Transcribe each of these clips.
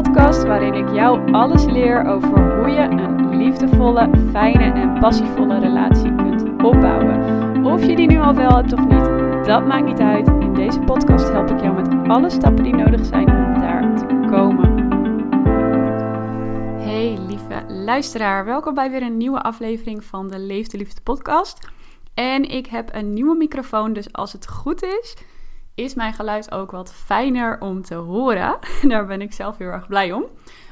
podcast waarin ik jou alles leer over hoe je een liefdevolle, fijne en passievolle relatie kunt opbouwen. Of je die nu al wel hebt of niet, dat maakt niet uit. In deze podcast help ik jou met alle stappen die nodig zijn om daar te komen. Hey lieve luisteraar, welkom bij weer een nieuwe aflevering van de Leef de Liefde podcast. En ik heb een nieuwe microfoon, dus als het goed is, is mijn geluid ook wat fijner om te horen. Daar ben ik zelf heel erg blij om.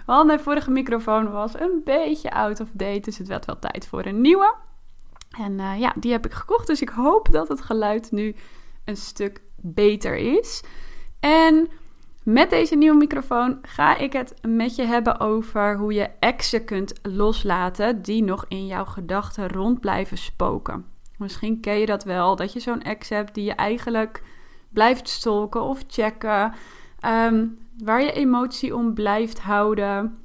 Want mijn vorige microfoon was een beetje out of date, dus het werd wel tijd voor een nieuwe. En die heb ik gekocht, dus ik hoop dat het geluid nu een stuk beter is. En met deze nieuwe microfoon ga ik het met je hebben over hoe je exen kunt loslaten die nog in jouw gedachten rond blijven spoken. Misschien ken je dat wel, dat je zo'n ex hebt die je eigenlijk blijft stalken of checken. Waar je emotie om blijft houden.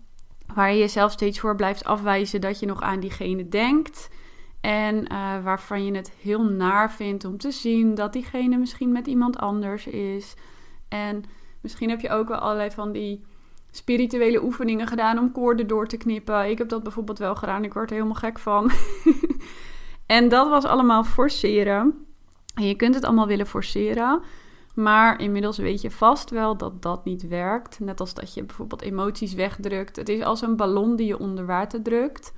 Waar je jezelf steeds voor blijft afwijzen dat je nog aan diegene denkt. En waarvan je het heel naar vindt om te zien dat diegene misschien met iemand anders is. En misschien heb je ook wel allerlei van die spirituele oefeningen gedaan om koorden door te knippen. Ik heb dat bijvoorbeeld wel gedaan, ik word er helemaal gek van. En dat was allemaal forceren. En je kunt het allemaal willen forceren, maar inmiddels weet je vast wel dat dat niet werkt. Net als dat je bijvoorbeeld emoties wegdrukt. Het is als een ballon die je onder water drukt.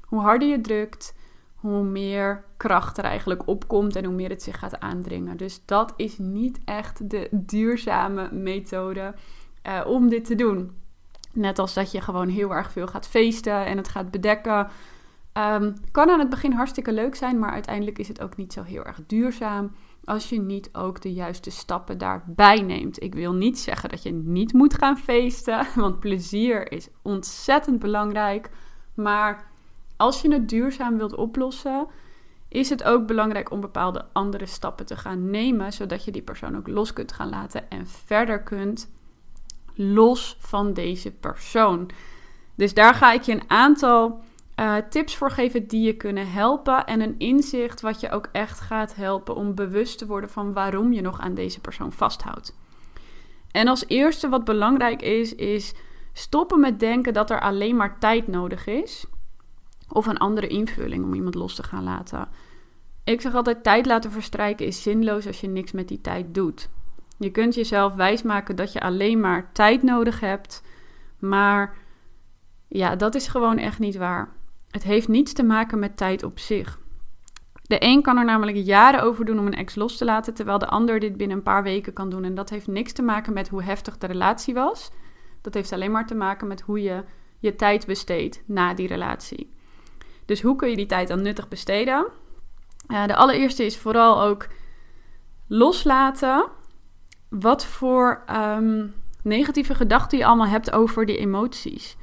Hoe harder je drukt, hoe meer kracht er eigenlijk opkomt en hoe meer het zich gaat aandringen. Dus dat is niet echt de duurzame methode om dit te doen. Net als dat je gewoon heel erg veel gaat feesten en het gaat bedekken. Kan aan het begin hartstikke leuk zijn, maar uiteindelijk is het ook niet zo heel erg duurzaam als je niet ook de juiste stappen daarbij neemt. Ik wil niet zeggen dat je niet moet gaan feesten, want plezier is ontzettend belangrijk. Maar als je het duurzaam wilt oplossen, is het ook belangrijk om bepaalde andere stappen te gaan nemen, zodat je die persoon ook los kunt gaan laten en verder kunt los van deze persoon. Dus daar ga ik je een aantal tips voor geven die je kunnen helpen en een inzicht wat je ook echt gaat helpen om bewust te worden van waarom je nog aan deze persoon vasthoudt. En als eerste wat belangrijk is stoppen met denken dat er alleen maar tijd nodig is of een andere invulling om iemand los te gaan laten. Ik zeg altijd, tijd laten verstrijken is zinloos als je niks met die tijd doet. Je kunt jezelf wijsmaken dat je alleen maar tijd nodig hebt, maar ja, dat is gewoon echt niet waar. Het heeft niets te maken met tijd op zich. De een kan er namelijk jaren over doen om een ex los te laten, terwijl de ander dit binnen een paar weken kan doen. En dat heeft niks te maken met hoe heftig de relatie was. Dat heeft alleen maar te maken met hoe je je tijd besteedt na die relatie. Dus hoe kun je die tijd dan nuttig besteden? De allereerste is vooral ook loslaten wat voor negatieve gedachten je allemaal hebt over die emoties.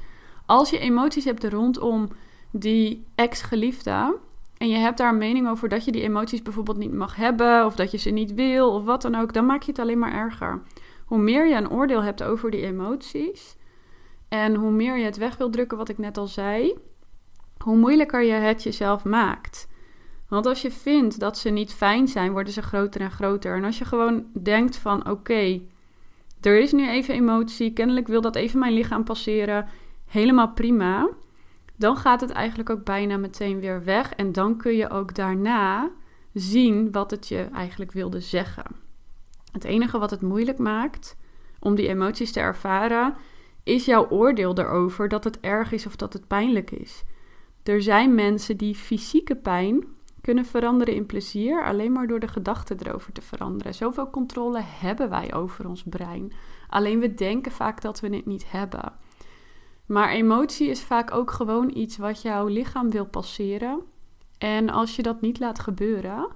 Als je emoties hebt rondom die ex-geliefde en je hebt daar een mening over dat je die emoties bijvoorbeeld niet mag hebben of dat je ze niet wil of wat dan ook, dan maak je het alleen maar erger. Hoe meer je een oordeel hebt over die emoties en hoe meer je het weg wil drukken, wat ik net al zei, hoe moeilijker je het jezelf maakt. Want als je vindt dat ze niet fijn zijn, worden ze groter en groter. En als je gewoon denkt van oké, er is nu even emotie, kennelijk wil dat even mijn lichaam passeren, helemaal prima, dan gaat het eigenlijk ook bijna meteen weer weg. En dan kun je ook daarna zien wat het je eigenlijk wilde zeggen. Het enige wat het moeilijk maakt om die emoties te ervaren, is jouw oordeel erover dat het erg is of dat het pijnlijk is. Er zijn mensen die fysieke pijn kunnen veranderen in plezier, alleen maar door de gedachten erover te veranderen. Zoveel controle hebben wij over ons brein. Alleen we denken vaak dat we het niet hebben. Maar emotie is vaak ook gewoon iets wat jouw lichaam wil passeren. En als je dat niet laat gebeuren,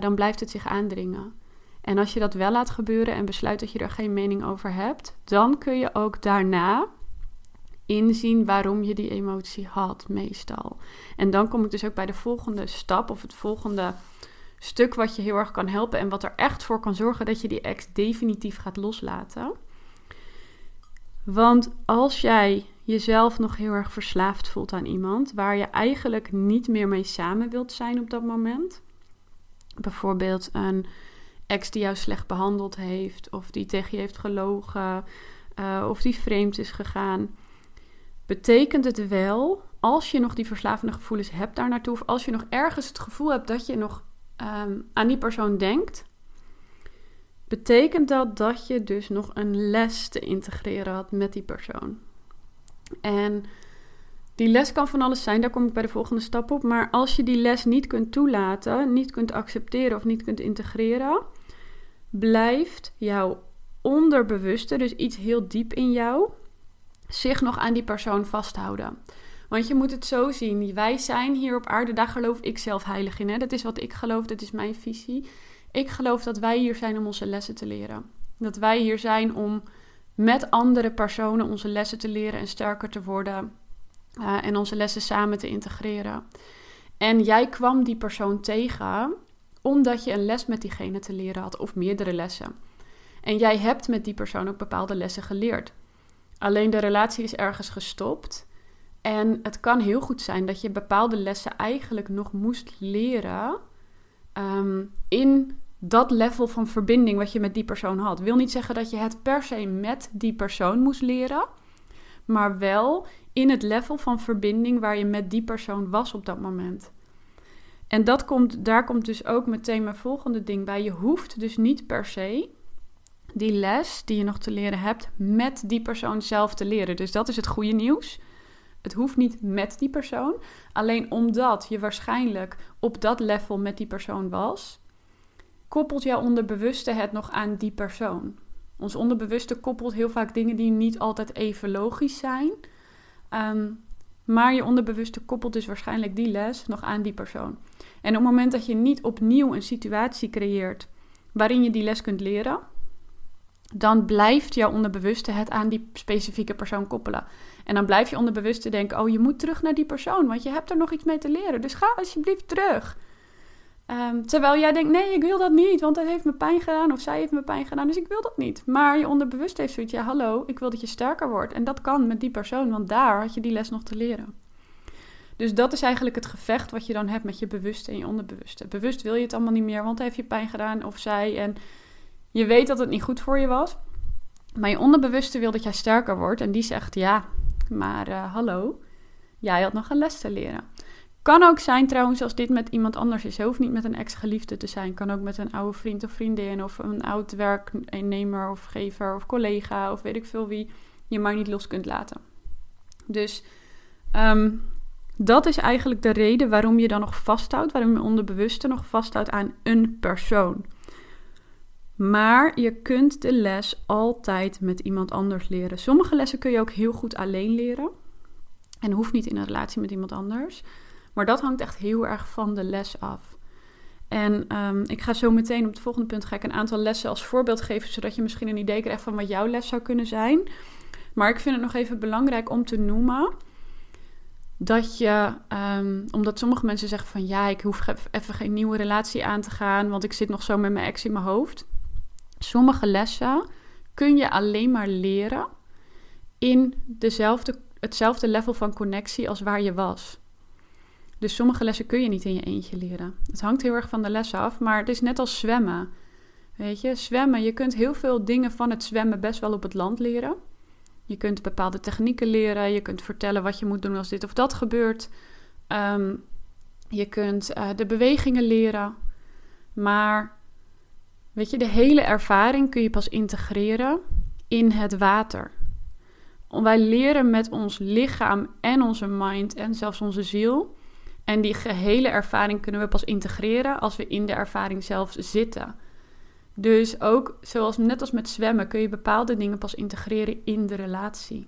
dan blijft het zich aandringen. En als je dat wel laat gebeuren en besluit dat je er geen mening over hebt, dan kun je ook daarna inzien waarom je die emotie had meestal. En dan kom ik dus ook bij de volgende stap of het volgende stuk wat je heel erg kan helpen en wat er echt voor kan zorgen dat je die ex definitief gaat loslaten. Want als jij jezelf nog heel erg verslaafd voelt aan iemand waar je eigenlijk niet meer mee samen wilt zijn op dat moment, bijvoorbeeld een ex die jou slecht behandeld heeft of die tegen je heeft gelogen, of die vreemd is gegaan, betekent het wel, als je nog die verslavende gevoelens hebt daar naartoe, of als je nog ergens het gevoel hebt dat je nog aan die persoon denkt, betekent dat dat je dus nog een les te integreren had met die persoon. En die les kan van alles zijn, daar kom ik bij de volgende stap op. Maar als je die les niet kunt toelaten, niet kunt accepteren of niet kunt integreren, blijft jouw onderbewuste, dus iets heel diep in jou, zich nog aan die persoon vasthouden. Want je moet het zo zien, wij zijn hier op aarde, daar geloof ik zelf heilig in. Hè? Dat is wat ik geloof, dat is mijn visie. Ik geloof dat wij hier zijn om onze lessen te leren. Dat wij hier zijn om met andere personen onze lessen te leren en sterker te worden. En onze lessen samen te integreren. En jij kwam die persoon tegen omdat je een les met diegene te leren had. Of meerdere lessen. En jij hebt met die persoon ook bepaalde lessen geleerd. Alleen de relatie is ergens gestopt. En het kan heel goed zijn dat je bepaalde lessen eigenlijk nog moest leren. In dat level van verbinding wat je met die persoon had. Wil niet zeggen dat je het per se met die persoon moest leren. Maar wel in het level van verbinding waar je met die persoon was op dat moment. En daar komt dus ook meteen mijn volgende ding bij. Je hoeft dus niet per se die les die je nog te leren hebt met die persoon zelf te leren. Dus dat is het goede nieuws. Het hoeft niet met die persoon. Alleen omdat je waarschijnlijk op dat level met die persoon was, koppelt jouw onderbewuste het nog aan die persoon. Ons onderbewuste koppelt heel vaak dingen die niet altijd even logisch zijn. Maar je onderbewuste koppelt dus waarschijnlijk die les nog aan die persoon. En op het moment dat je niet opnieuw een situatie creëert waarin je die les kunt leren, dan blijft jouw onderbewuste het aan die specifieke persoon koppelen. En dan blijft je onderbewuste denken, oh, je moet terug naar die persoon, want je hebt er nog iets mee te leren. Dus ga alsjeblieft terug. Terwijl jij denkt, nee, ik wil dat niet, want hij heeft me pijn gedaan of zij heeft me pijn gedaan, dus ik wil dat niet. Maar je onderbewust heeft zoiets, ja, hallo, ik wil dat je sterker wordt. En dat kan met die persoon, want daar had je die les nog te leren. Dus dat is eigenlijk het gevecht wat je dan hebt met je bewuste en je onderbewuste. Bewust wil je het allemaal niet meer, want hij heeft je pijn gedaan of zij. En je weet dat het niet goed voor je was. Maar je onderbewuste wil dat jij sterker wordt. En die zegt, ja, maar hallo, jij had nog een les te leren. Kan ook zijn trouwens als dit met iemand anders is. Het hoeft niet met een ex-geliefde te zijn. Kan ook met een oude vriend of vriendin of een oud werknemer of gever of collega of weet ik veel wie je maar niet los kunt laten. Dus dat is eigenlijk de reden waarom je dan nog vasthoudt, waarom je onderbewuste nog vasthoudt aan een persoon. Maar je kunt de les altijd met iemand anders leren. Sommige lessen kun je ook heel goed alleen leren en hoeft niet in een relatie met iemand anders. Maar dat hangt echt heel erg van de les af. En ik ga zo meteen op het volgende punt ga ik een aantal lessen als voorbeeld geven, zodat je misschien een idee krijgt van wat jouw les zou kunnen zijn. Maar ik vind het nog even belangrijk om te noemen dat je, omdat sommige mensen zeggen van ja, ik hoef even geen nieuwe relatie aan te gaan, want ik zit nog zo met mijn ex in mijn hoofd. Sommige lessen kun je alleen maar leren in hetzelfde level van connectie als waar je was. Dus sommige lessen kun je niet in je eentje leren. Het hangt heel erg van de les af, maar het is net als zwemmen. Weet je, zwemmen. Je kunt heel veel dingen van het zwemmen best wel op het land leren. Je kunt bepaalde technieken leren. Je kunt vertellen wat je moet doen als dit of dat gebeurt. Je kunt de bewegingen leren. Maar weet je, de hele ervaring kun je pas integreren in het water. Wij leren met ons lichaam en onze mind en zelfs onze ziel. En die gehele ervaring kunnen we pas integreren als we in de ervaring zelf zitten. Dus ook, net als met zwemmen, kun je bepaalde dingen pas integreren in de relatie.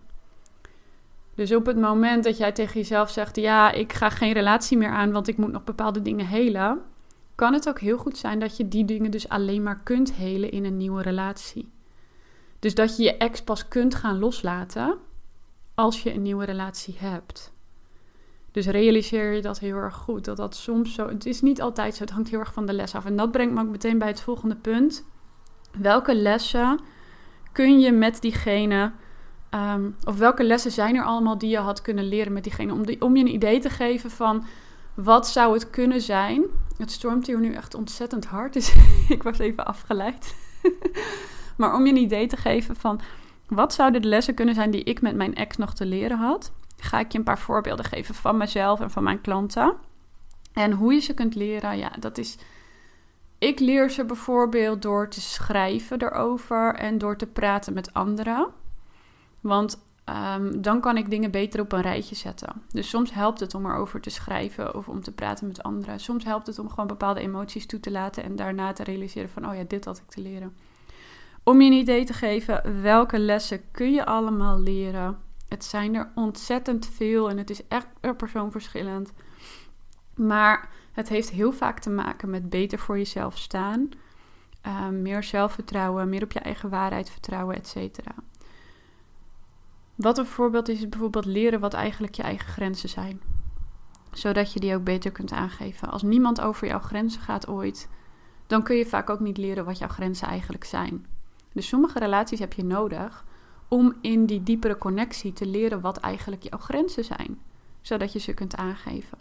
Dus op het moment dat jij tegen jezelf zegt, ja, ik ga geen relatie meer aan, want ik moet nog bepaalde dingen helen, kan het ook heel goed zijn dat je die dingen dus alleen maar kunt helen in een nieuwe relatie. Dus dat je je ex pas kunt gaan loslaten als je een nieuwe relatie hebt. Dus realiseer je dat heel erg goed, dat soms zo... Het is niet altijd zo, het hangt heel erg van de les af. En dat brengt me ook meteen bij het volgende punt. Welke lessen kun je met diegene... of welke lessen zijn er allemaal die je had kunnen leren met diegene? Om je een idee te geven van wat zou het kunnen zijn. Het stormt hier nu echt ontzettend hard, dus ik was even afgeleid. Maar om je een idee te geven van Wat zouden de lessen kunnen zijn die ik met mijn ex nog te leren had? Ga ik je een paar voorbeelden geven van mezelf en van mijn klanten. En hoe je ze kunt leren, ja, dat is... Ik leer ze bijvoorbeeld door te schrijven erover en door te praten met anderen. Want dan kan ik dingen beter op een rijtje zetten. Dus soms helpt het om erover te schrijven of om te praten met anderen. Soms helpt het om gewoon bepaalde emoties toe te laten en daarna te realiseren van, oh ja, dit had ik te leren. Om je een idee te geven, welke lessen kun je allemaal leren? Het zijn er ontzettend veel en het is echt per persoon verschillend. Maar het heeft heel vaak te maken met beter voor jezelf staan. Meer zelfvertrouwen, meer op je eigen waarheid vertrouwen, et cetera. Wat een voorbeeld is bijvoorbeeld leren wat eigenlijk je eigen grenzen zijn. Zodat je die ook beter kunt aangeven. Als niemand over jouw grenzen gaat ooit, dan kun je vaak ook niet leren wat jouw grenzen eigenlijk zijn. Dus sommige relaties heb je nodig om in die diepere connectie te leren wat eigenlijk jouw grenzen zijn. Zodat je ze kunt aangeven.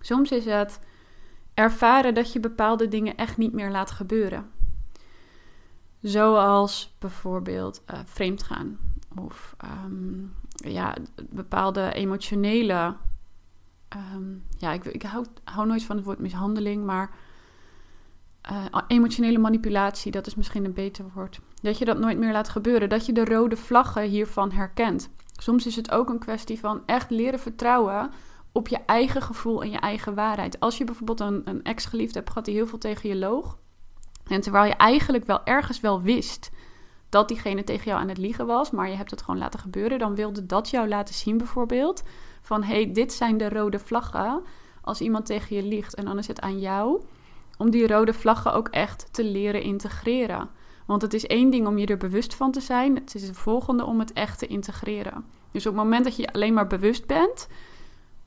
Soms is het ervaren dat je bepaalde dingen echt niet meer laat gebeuren. Zoals bijvoorbeeld vreemdgaan. Of bepaalde emotionele... Ik hou nooit van het woord mishandeling, maar... Emotionele manipulatie, dat is misschien een beter woord. Dat je dat nooit meer laat gebeuren. Dat je de rode vlaggen hiervan herkent. Soms is het ook een kwestie van echt leren vertrouwen op je eigen gevoel en je eigen waarheid. Als je bijvoorbeeld een ex-geliefde hebt gehad die heel veel tegen je loog. En terwijl je eigenlijk wel ergens wel wist dat diegene tegen jou aan het liegen was, maar je hebt het gewoon laten gebeuren. Dan wilde dat jou laten zien bijvoorbeeld. Van hey, dit zijn de rode vlaggen als iemand tegen je liegt. En dan is het aan jou om die rode vlaggen ook echt te leren integreren. Want het is één ding om je er bewust van te zijn. Het is het volgende om het echt te integreren. Dus op het moment dat je alleen maar bewust bent,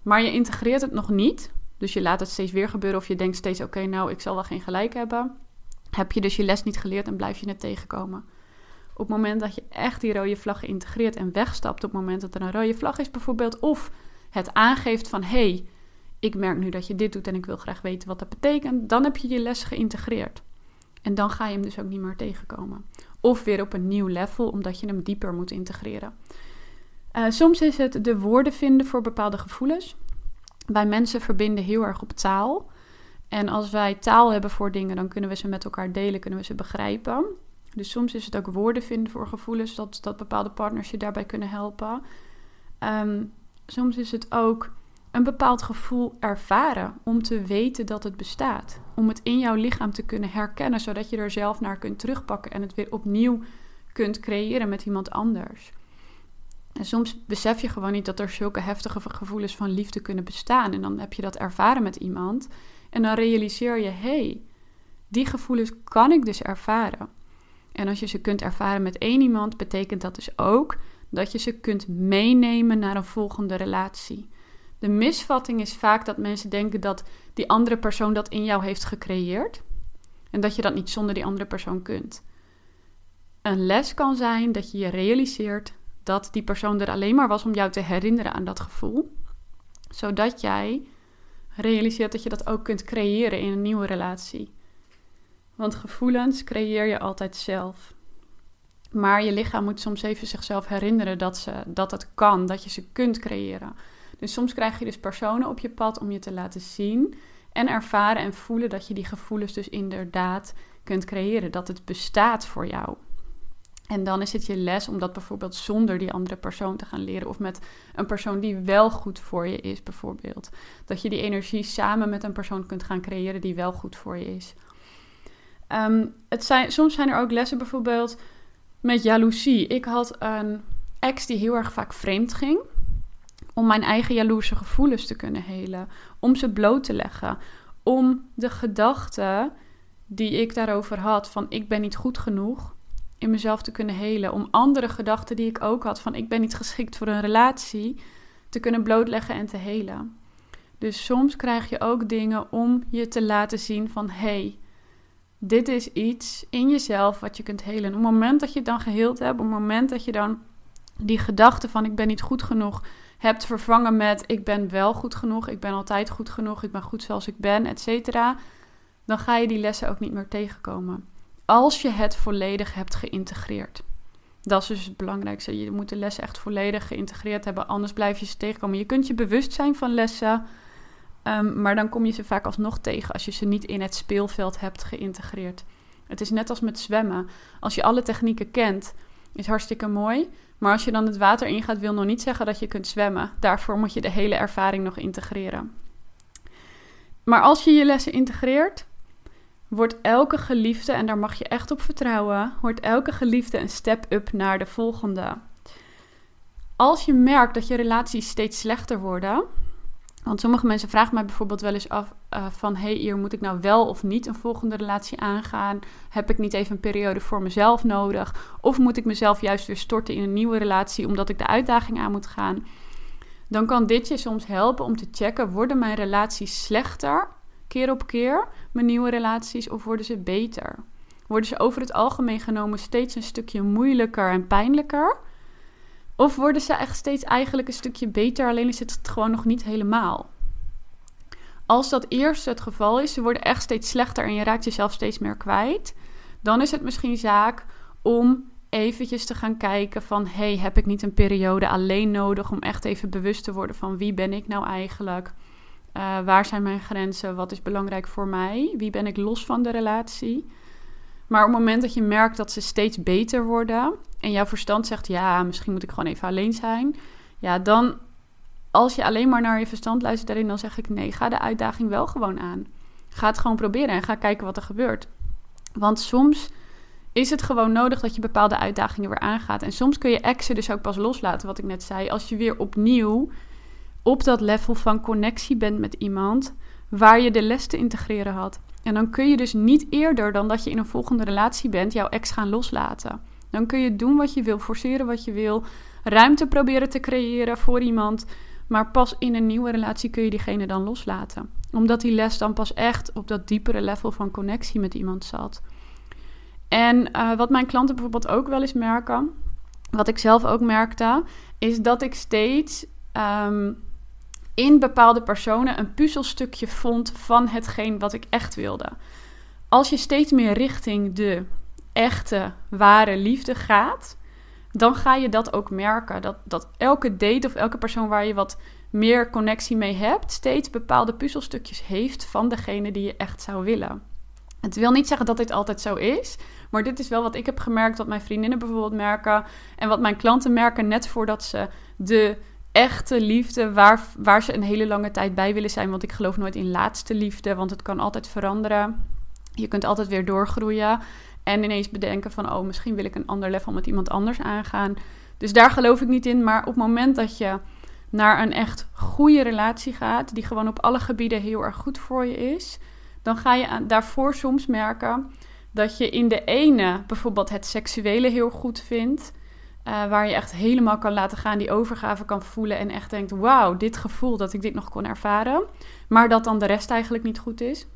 maar je integreert het nog niet. Dus je laat het steeds weer gebeuren of je denkt steeds, oké, ik zal wel geen gelijk hebben. Heb je dus je les niet geleerd en blijf je het tegenkomen. Op het moment dat je echt die rode vlaggen integreert en wegstapt, op het moment dat er een rode vlag is bijvoorbeeld, of het aangeeft van, hey, ik merk nu dat je dit doet en ik wil graag weten wat dat betekent. Dan heb je je les geïntegreerd. En dan ga je hem dus ook niet meer tegenkomen. Of weer op een nieuw level, omdat je hem dieper moet integreren. Soms is het de woorden vinden voor bepaalde gevoelens. Wij mensen verbinden heel erg op taal. En als wij taal hebben voor dingen, dan kunnen we ze met elkaar delen, kunnen we ze begrijpen. Dus soms is het ook woorden vinden voor gevoelens, dat bepaalde partners je daarbij kunnen helpen. Soms is het ook een bepaald gevoel ervaren om te weten dat het bestaat. Om het in jouw lichaam te kunnen herkennen, zodat je er zelf naar kunt terugpakken en het weer opnieuw kunt creëren met iemand anders. En soms besef je gewoon niet dat er zulke heftige gevoelens van liefde kunnen bestaan. En dan heb je dat ervaren met iemand. En dan realiseer je, hey, die gevoelens kan ik dus ervaren. En als je ze kunt ervaren met één iemand, betekent dat dus ook dat je ze kunt meenemen naar een volgende relatie. De misvatting is vaak dat mensen denken dat die andere persoon dat in jou heeft gecreëerd. En dat je dat niet zonder die andere persoon kunt. Een les kan zijn dat je je realiseert dat die persoon er alleen maar was om jou te herinneren aan dat gevoel. Zodat jij realiseert dat je dat ook kunt creëren in een nieuwe relatie. Want gevoelens creëer je altijd zelf. Maar je lichaam moet soms even zichzelf herinneren dat het kan, dat je ze kunt creëren. Dus soms krijg je dus personen op je pad om je te laten zien en ervaren en voelen dat je die gevoelens dus inderdaad kunt creëren. Dat het bestaat voor jou. En dan is het je les om dat bijvoorbeeld zonder die andere persoon te gaan leren. Of met een persoon die wel goed voor je is bijvoorbeeld. Dat je die energie samen met een persoon kunt gaan creëren die wel goed voor je is. Soms zijn er ook lessen bijvoorbeeld met jaloezie. Ik had een ex die heel erg vaak vreemd ging. Om mijn eigen jaloerse gevoelens te kunnen helen. Om ze bloot te leggen. Om de gedachten die ik daarover had van ik ben niet goed genoeg in mezelf te kunnen helen. Om andere gedachten die ik ook had van ik ben niet geschikt voor een relatie te kunnen blootleggen en te helen. Dus soms krijg je ook dingen om je te laten zien van hey, dit is iets in jezelf wat je kunt helen. En op het moment dat je het dan geheeld hebt, op het moment dat je dan die gedachte van ik ben niet goed genoeg hebt vervangen met ik ben wel goed genoeg, ik ben altijd goed genoeg, ik ben goed zoals ik ben, et cetera, dan ga je die lessen ook niet meer tegenkomen. Als je het volledig hebt geïntegreerd. Dat is dus het belangrijkste. Je moet de lessen echt volledig geïntegreerd hebben. Anders blijf je ze tegenkomen. Je kunt je bewust zijn van lessen. Maar dan kom je ze vaak alsnog tegen als je ze niet in het speelveld hebt geïntegreerd. Het is net als met zwemmen. Als je alle technieken kent, is hartstikke mooi. Maar als je dan het water ingaat, wil nog niet zeggen dat je kunt zwemmen. Daarvoor moet je de hele ervaring nog integreren. Maar als je je lessen integreert, wordt elke geliefde, en daar mag je echt op vertrouwen, wordt elke geliefde een step-up naar de volgende. Als je merkt dat je relaties steeds slechter worden, want sommige mensen vragen mij bijvoorbeeld wel eens af van, hey, hier moet ik nou wel of niet een volgende relatie aangaan? Heb ik niet even een periode voor mezelf nodig? Of moet ik mezelf juist weer storten in een nieuwe relatie omdat ik de uitdaging aan moet gaan? Dan kan dit je soms helpen om te checken, worden mijn relaties slechter keer op keer, mijn nieuwe relaties, of worden ze beter? Worden ze over het algemeen genomen steeds een stukje moeilijker en pijnlijker? Of worden ze echt steeds eigenlijk een stukje beter, alleen is het gewoon nog niet helemaal? Als dat eerst het geval is, ze worden echt steeds slechter en je raakt jezelf steeds meer kwijt, dan is het misschien zaak om eventjes te gaan kijken van, hey, heb ik niet een periode alleen nodig om echt even bewust te worden van wie ben ik nou eigenlijk? Waar zijn mijn grenzen? Wat is belangrijk voor mij? Wie ben ik los van de relatie? Maar op het moment dat je merkt dat ze steeds beter worden en jouw verstand zegt, ja, misschien moet ik gewoon even alleen zijn. Ja, dan, als je alleen maar naar je verstand luistert daarin, dan zeg ik nee, ga de uitdaging wel gewoon aan. Ga het gewoon proberen en ga kijken wat er gebeurt. Want soms is het gewoon nodig dat je bepaalde uitdagingen weer aangaat. En soms kun je exen dus ook pas loslaten, wat ik net zei. Als je weer opnieuw op dat level van connectie bent met iemand waar je de les te integreren had. En dan kun je dus niet eerder dan dat je in een volgende relatie bent jouw ex gaan loslaten. Dan kun je doen wat je wil, forceren wat je wil, ruimte proberen te creëren voor iemand. Maar pas in een nieuwe relatie kun je diegene dan loslaten. Omdat die les dan pas echt op dat diepere level van connectie met iemand zat. En wat mijn klanten bijvoorbeeld ook wel eens merken, wat ik zelf ook merkte, is dat ik steeds in bepaalde personen een puzzelstukje vond van hetgeen wat ik echt wilde. Als je steeds meer richting de echte, ware liefde gaat, dan ga je dat ook merken. Dat elke date of elke persoon waar je wat meer connectie mee hebt, steeds bepaalde puzzelstukjes heeft van degene die je echt zou willen. Het wil niet zeggen dat dit altijd zo is, maar dit is wel wat ik heb gemerkt, wat mijn vriendinnen bijvoorbeeld merken en wat mijn klanten merken net voordat ze de echte liefde, waar ze een hele lange tijd bij willen zijn. Want ik geloof nooit in laatste liefde, want het kan altijd veranderen. Je kunt altijd weer doorgroeien en ineens bedenken van, oh, misschien wil ik een ander level met iemand anders aangaan. Dus daar geloof ik niet in, maar op het moment dat je naar een echt goede relatie gaat, die gewoon op alle gebieden heel erg goed voor je is, dan ga je daarvoor soms merken dat je in de ene bijvoorbeeld het seksuele heel goed vindt. Waar je echt helemaal kan laten gaan, die overgave kan voelen en echt denkt, wauw, dit gevoel dat ik dit nog kon ervaren. Maar dat dan de rest eigenlijk niet goed is.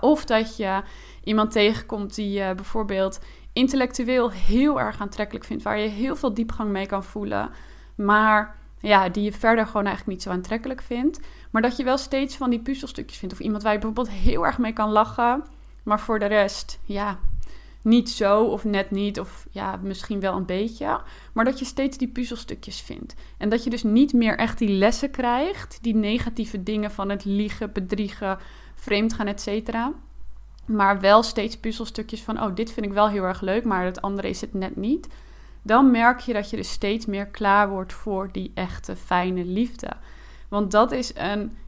Of dat je iemand tegenkomt die je bijvoorbeeld intellectueel heel erg aantrekkelijk vindt, waar je heel veel diepgang mee kan voelen, maar ja, die je verder gewoon eigenlijk niet zo aantrekkelijk vindt. Maar dat je wel steeds van die puzzelstukjes vindt. Of iemand waar je bijvoorbeeld heel erg mee kan lachen, maar voor de rest, ja, niet zo of net niet of ja, misschien wel een beetje. Maar dat je steeds die puzzelstukjes vindt. En dat je dus niet meer echt die lessen krijgt, die negatieve dingen van het liegen, bedriegen, vreemdgaan, et cetera. Maar wel steeds puzzelstukjes van, oh, dit vind ik wel heel erg leuk, maar het andere is het net niet. Dan merk je dat je dus steeds meer klaar wordt voor die echte fijne liefde. Want dat is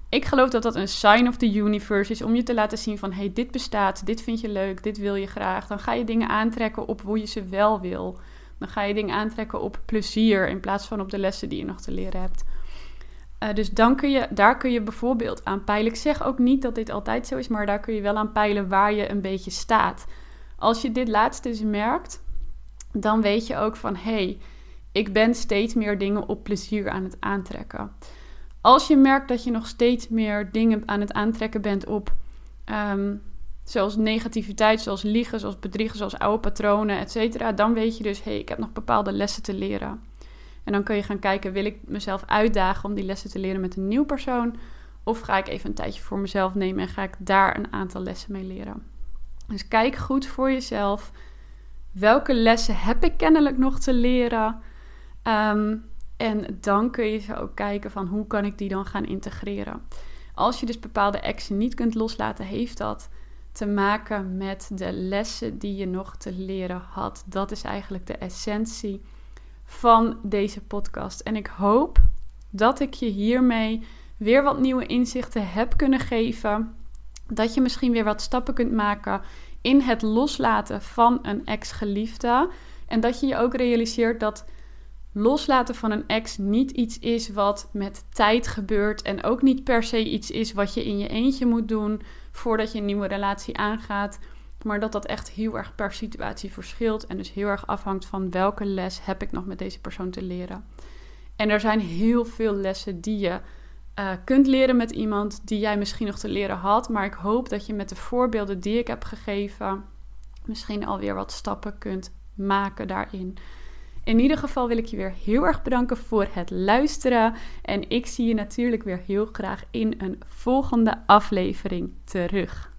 ik geloof dat dat een sign of the universe is om je te laten zien van, hey, dit bestaat, dit vind je leuk, dit wil je graag. Dan ga je dingen aantrekken op hoe je ze wel wil. Dan ga je dingen aantrekken op plezier in plaats van op de lessen die je nog te leren hebt. Dus dan kun je bijvoorbeeld aan peilen. Ik zeg ook niet dat dit altijd zo is, maar daar kun je wel aan peilen waar je een beetje staat. Als je dit laatste dus merkt, dan weet je ook van, hey, ik ben steeds meer dingen op plezier aan het aantrekken. Als je merkt dat je nog steeds meer dingen aan het aantrekken bent op zoals negativiteit, zoals liegen, zoals bedriegen, zoals oude patronen, et cetera, dan weet je dus, hey, ik heb nog bepaalde lessen te leren. En dan kun je gaan kijken, wil ik mezelf uitdagen om die lessen te leren met een nieuw persoon? Of ga ik even een tijdje voor mezelf nemen en ga ik daar een aantal lessen mee leren? Dus kijk goed voor jezelf. welke lessen heb ik kennelijk nog te leren? En dan kun je zo ook kijken van hoe kan ik die dan gaan integreren. Als je dus bepaalde actie niet kunt loslaten, heeft dat te maken met de lessen die je nog te leren had. Dat is eigenlijk de essentie van deze podcast. En ik hoop dat ik je hiermee weer wat nieuwe inzichten heb kunnen geven. Dat je misschien weer wat stappen kunt maken in het loslaten van een ex-geliefde. En dat je je ook realiseert dat loslaten van een ex niet iets is wat met tijd gebeurt. En ook niet per se iets is wat je in je eentje moet doen voordat je een nieuwe relatie aangaat. Maar dat dat echt heel erg per situatie verschilt. En dus heel erg afhangt van welke les heb ik nog met deze persoon te leren. En er zijn heel veel lessen die je kunt leren met iemand die jij misschien nog te leren had. Maar ik hoop dat je met de voorbeelden die ik heb gegeven misschien alweer wat stappen kunt maken daarin. In ieder geval wil ik je weer heel erg bedanken voor het luisteren. En ik zie je natuurlijk weer heel graag in een volgende aflevering terug.